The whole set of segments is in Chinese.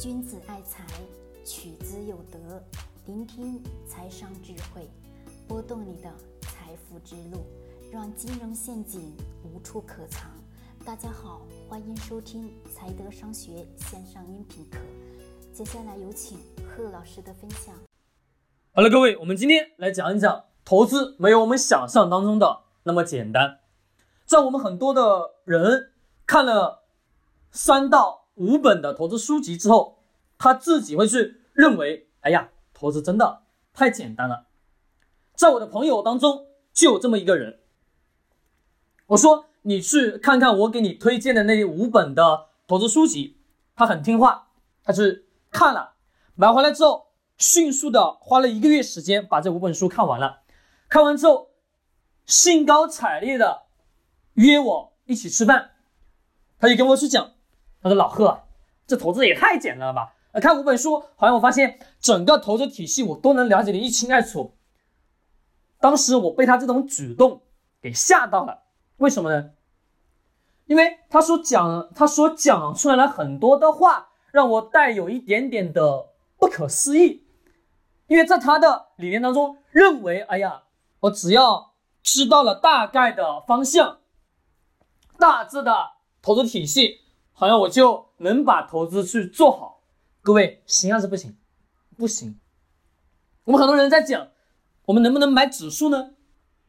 君子爱财，取之有德。聆听财商智慧，拨动你的财富之路，让金融陷阱无处可藏。大家好，欢迎收听财德商学线上音频课。接下来有请贺老师的分享。好了，各位，我们今天来讲一讲投资没有我们想象当中的那么简单。在我们很多的人看了3到5本的投资书籍之后，他自己会去认为，哎呀，投资真的太简单了。在我的朋友当中就有这么一个人，我说你去看看我给你推荐的那5本的投资书籍，他很听话，他去看了，买回来之后迅速的花了1个月时间把这5本书看完了。看完之后兴高采烈的约我一起吃饭，他就跟我去讲，他说老贺，这投资也太简单了吧，看5本书好像我发现整个投资体系我都能了解得一清二楚。当时我被他这种举动给吓到了。为什么呢？因为他所讲出来了很多的话让我带有一点点的不可思议。因为在他的理念当中认为，哎呀，我只要知道了大概的方向，大致的投资体系，好像我就能把投资去做好。各位，行还是不行？不行。我们很多人在讲，我们能不能买指数呢？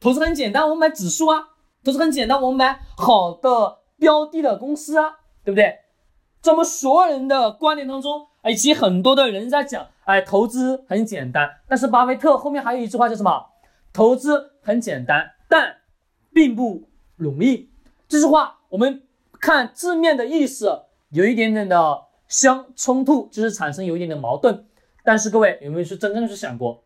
投资很简单，我们买指数啊。投资很简单，我们买好的标的的公司啊，对不对？在我们所有人的观点当中，以及很多的人在讲，哎，投资很简单。但是巴菲特后面还有一句话叫什么？投资很简单，但并不容易。这句话我们看字面的意思有一点点的相冲突，就是产生有一点点矛盾。但是各位有没有去真正的去想过，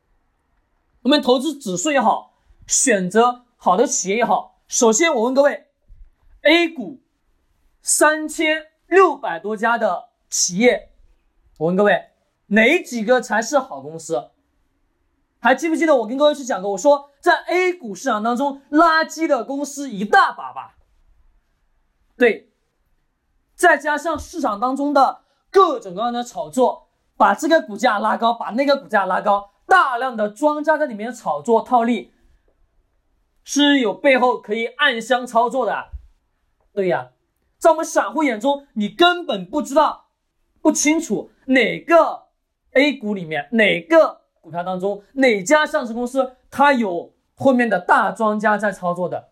我们投资指数也好，选择好的企业也好，首先我问各位， A 股3600多家的企业，我问各位哪几个才是好公司？还记不记得我跟各位去讲过，我说在 A 股市场当中垃圾的公司一大把吧。对，再加上市场当中的各种各样的炒作，把这个股价拉高，把那个股价拉高，大量的庄家在里面炒作套利，是有背后可以暗箱操作的。对呀，在我们散户眼中，你根本不知道不清楚哪个 A 股里面哪个股票当中哪家上市公司它有后面的大庄家在操作的，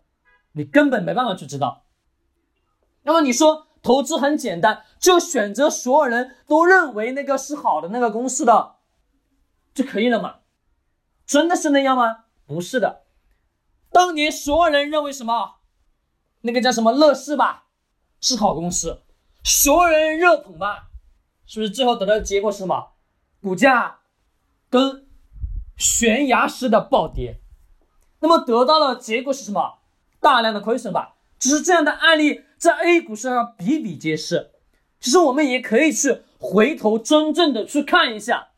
你根本没办法去知道。那么你说投资很简单，就选择所有人都认为那个是好的那个公司的就可以了吗？真的是那样吗？不是的。当年所有人认为什么，那个叫什么乐视吧，是好公司，所有人热捧吧，是不是最后得到的结果是什么？股价跟悬崖式的暴跌。那么得到的结果是什么？大量的亏损吧。只是这样的案例在 A 股市场比比皆是。其实我们也可以去回头真正的去看一下，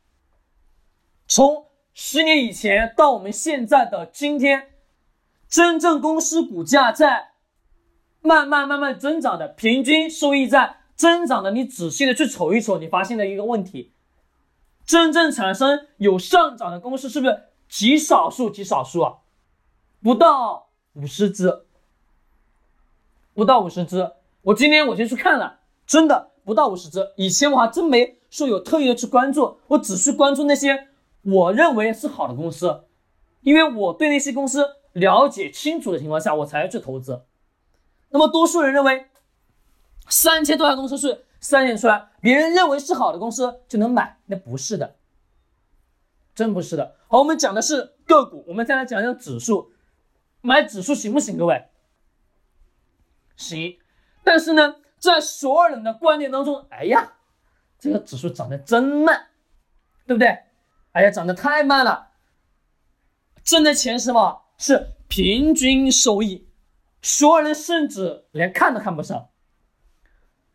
从10年以前到我们现在的今天，真正公司股价在慢慢增长的，平均收益在增长的，你仔细的去瞅一瞅，你发现了一个问题，真正产生有上涨的公司是不是极少数啊？不到50只。我今天去看了，真的不到50只。以前我还真没说有特意的去关注，我只是关注那些我认为是好的公司，因为我对那些公司了解清楚的情况下我才去投资。那么多数人认为3000多家公司是3年出来，别人认为是好的公司就能买，那不是的，真不是的。好，我们讲的是个股，我们再来讲讲指数。买指数行不行？各位行，但是呢，在所有人的观念当中，哎呀，这个指数涨得真慢，对不对？哎呀，涨得太慢了。挣的钱是什么？是平均收益，所有人甚至连看都看不上。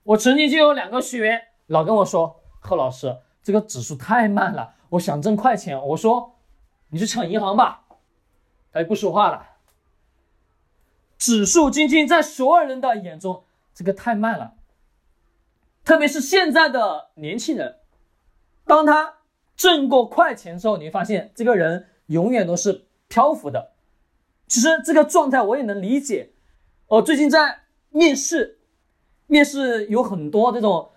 我曾经就有2个学员老跟我说，贺老师，这个指数太慢了，我想挣快钱。我说你去抢银行吧，他就不说话了。指数经济在所有人的眼中这个太慢了，特别是现在的年轻人，当他挣过快钱之后，你会发现这个人永远都是漂浮的。其实这个状态我也能理解。我最近在面试有很多这种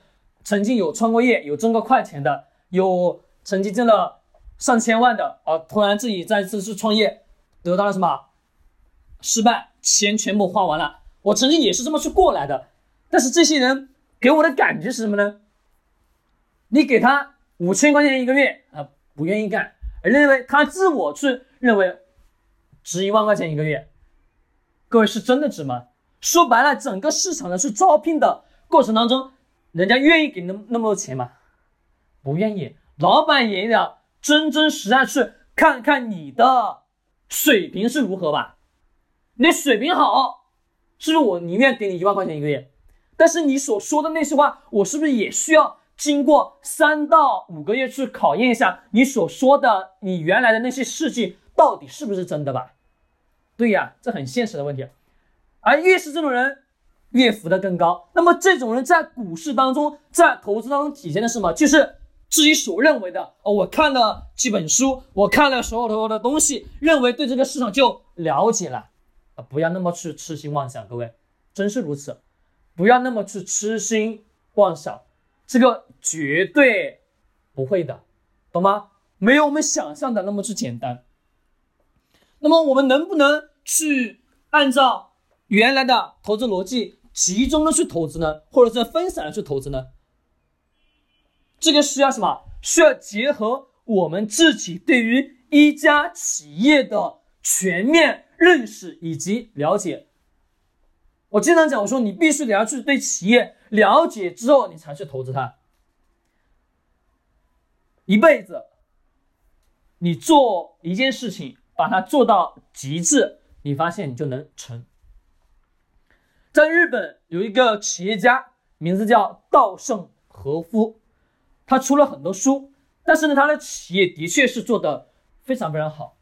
曾经有创过业、有挣过快钱的，有曾经挣了上千万的啊，突然自己再次去创业，得到了什么失败，钱全部花完了。我曾经也是这么去过来的，但是这些人给我的感觉是什么呢？你给他5000块钱一个月啊，不愿意干，认为他自我去认为值1万块钱一个月，各位是真的值吗？说白了，整个市场的去招聘的过程当中，人家愿意给那么多钱吗？不愿意。老板也要真实在去看看你的水平是如何吧。你水平好，是不是我宁愿给你1万块钱一个月？但是你所说的那些话，我是不是也需要经过3到5个月去考验一下你所说的你原来的那些事情到底是不是真的吧？对呀，这很现实的问题。而越是这种人越浮得更高。那么这种人在股市当中，在投资当中体现的是什么？就是自己所认为的我看了几本书，我看了所有的东西，认为对这个市场就了解了。不要那么去痴心妄想，各位真是如此，不要那么去痴心妄想，这个绝对不会的，懂吗？没有我们想象的那么去简单。那么我们能不能去按照原来的投资逻辑集中的去投资呢，或者是分散的去投资呢？这个需要什么？需要结合我们自己对于一家企业的全面认识以及了解。我经常讲，我说你必须得要去对企业了解之后，你才去投资它。一辈子你做一件事情，把它做到极致，你发现你就能成。在日本有一个企业家，名字叫稻盛和夫，他出了很多书，但是呢，他的企业的确是做得非常非常好。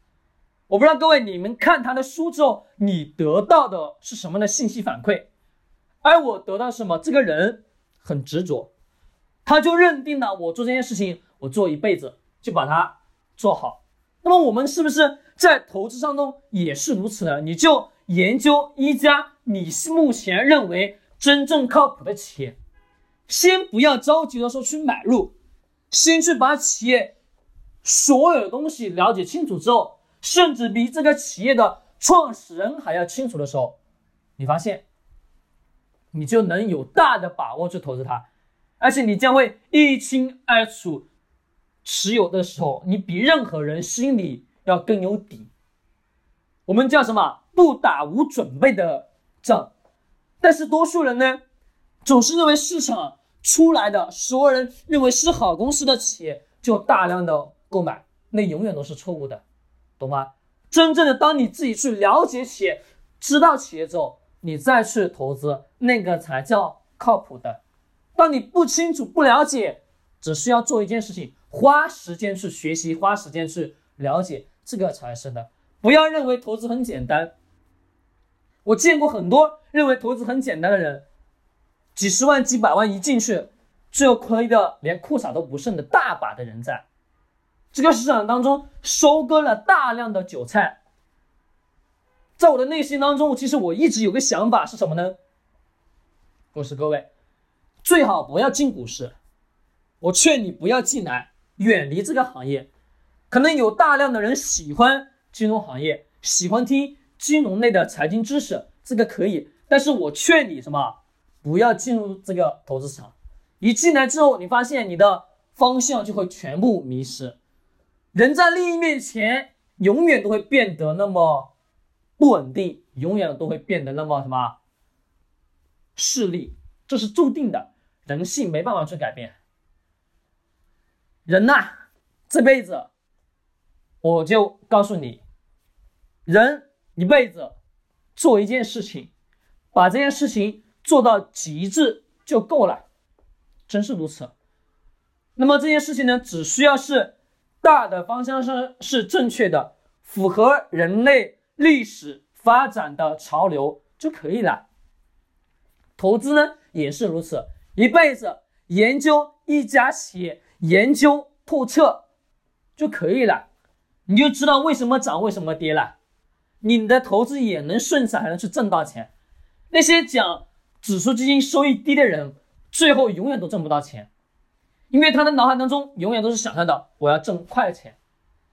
我不知道各位你们看他的书之后，你得到的是什么的信息反馈？而我得到什么？这个人很执着，他就认定了我做这件事情，我做一辈子就把它做好。那么我们是不是在投资上中也是如此呢？你就研究一家你目前认为真正靠谱的企业，先不要着急的时候去买入，先去把企业所有的东西了解清楚之后，甚至比这个企业的创始人还要清楚的时候，你发现你就能有大的把握去投资它，而且你将会一清二楚。持有的时候，你比任何人心里要更有底。我们叫什么？不打无准备的仗。但是多数人呢，总是认为市场出来的所有人认为是好公司的企业就大量的购买，那永远都是错误的，懂吗？真正的当你自己去了解企业，知道企业之后，你再去投资，那个才叫靠谱的。当你不清楚不了解，只需要做一件事情，花时间去学习，花时间去了解，这个才是的。不要认为投资很简单，我见过很多认为投资很简单的人，几十万几百万一进去，最后亏的连裤衩都不剩的大把的人在。这个市场当中收割了大量的韭菜。在我的内心当中，其实我一直有个想法是什么呢？我是各位，最好不要进股市，我劝你不要进来，远离这个行业。可能有大量的人喜欢金融行业，喜欢听金融类的财经知识，这个可以，但是我劝你什么？不要进入这个投资市场。一进来之后，你发现你的方向就会全部迷失。人在利益面前永远都会变得那么不稳定，永远都会变得那么什么势利，这是注定的，人性没办法去改变。人呐，这辈子我就告诉你，人一辈子做一件事情，把这件事情做到极致就够了，真是如此。那么这件事情呢，只需要是大的方向是正确的，符合人类历史发展的潮流就可以了。投资呢也是如此，一辈子研究一家企业，研究透彻就可以了，你就知道为什么涨为什么跌了，你的投资也能顺势还能去挣到钱。那些讲指数基金收益低的人最后永远都挣不到钱，因为他的脑海当中永远都是想象到我要挣快钱，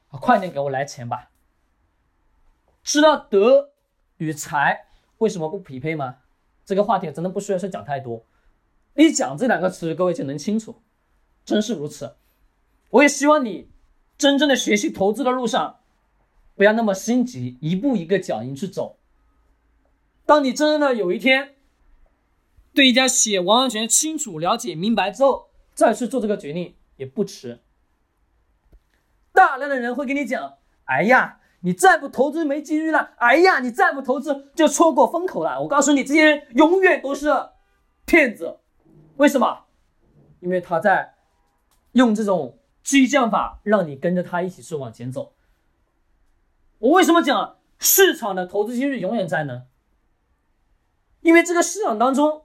快点给我来钱吧。知道德与财为什么不匹配吗？这个话题真的不需要去讲太多，一讲这两个词各位就能清楚，真是如此。我也希望你真正的学习投资的路上不要那么心急，一步一个脚印去走。当你真正的有一天对一家企业完完全清楚了解明白之后，再去做这个决定也不迟。大量的人会跟你讲，哎呀你再不投资没机遇了，哎呀你再不投资就错过风口了。我告诉你，这些人永远都是骗子。为什么？因为他在用这种激将法让你跟着他一起去往前走。我为什么讲市场的投资机遇永远在呢？因为这个市场当中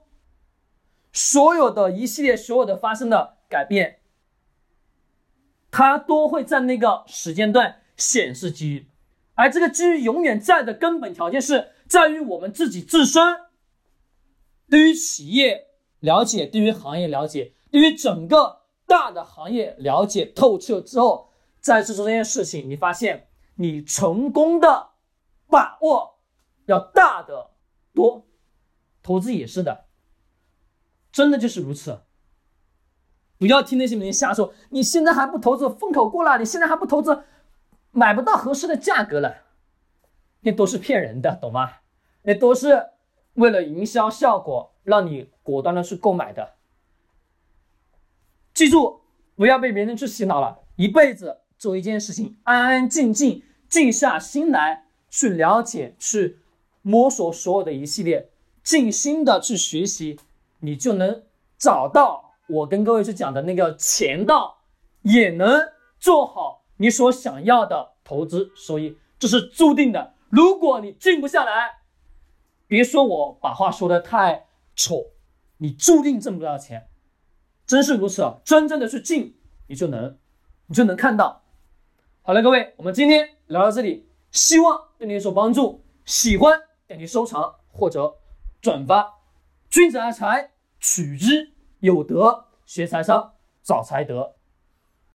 所有的一系列所有的发生的改变，它都会在那个时间段显示机遇，而这个机遇永远在的根本条件是在于我们自己自身对于企业了解，对于行业了解，对于整个大的行业了解透彻之后，再次做这件事情，你发现你成功的把握要大得多。投资也是的，真的就是如此。不要听那些人瞎说，你现在还不投资，风口过了，你现在还不投资，买不到合适的价格了，那都是骗人的，懂吗？那都是为了营销效果让你果断的去购买的。记住，不要被别人去洗脑了，一辈子做一件事情，安安静静静下心来去了解，去摸索所有的一系列，尽心的去学习，你就能找到我跟各位去讲的那个钱道，也能做好你所想要的投资收益，这是注定的。如果你静不下来，别说我把话说的太丑，你注定挣不到钱，真是如此啊！真正的去静，你就能看到。好了，各位，我们今天聊到这里，希望对你有所帮助。喜欢点击收藏或者转发。君子爱财，取之有德；学财商，找财德。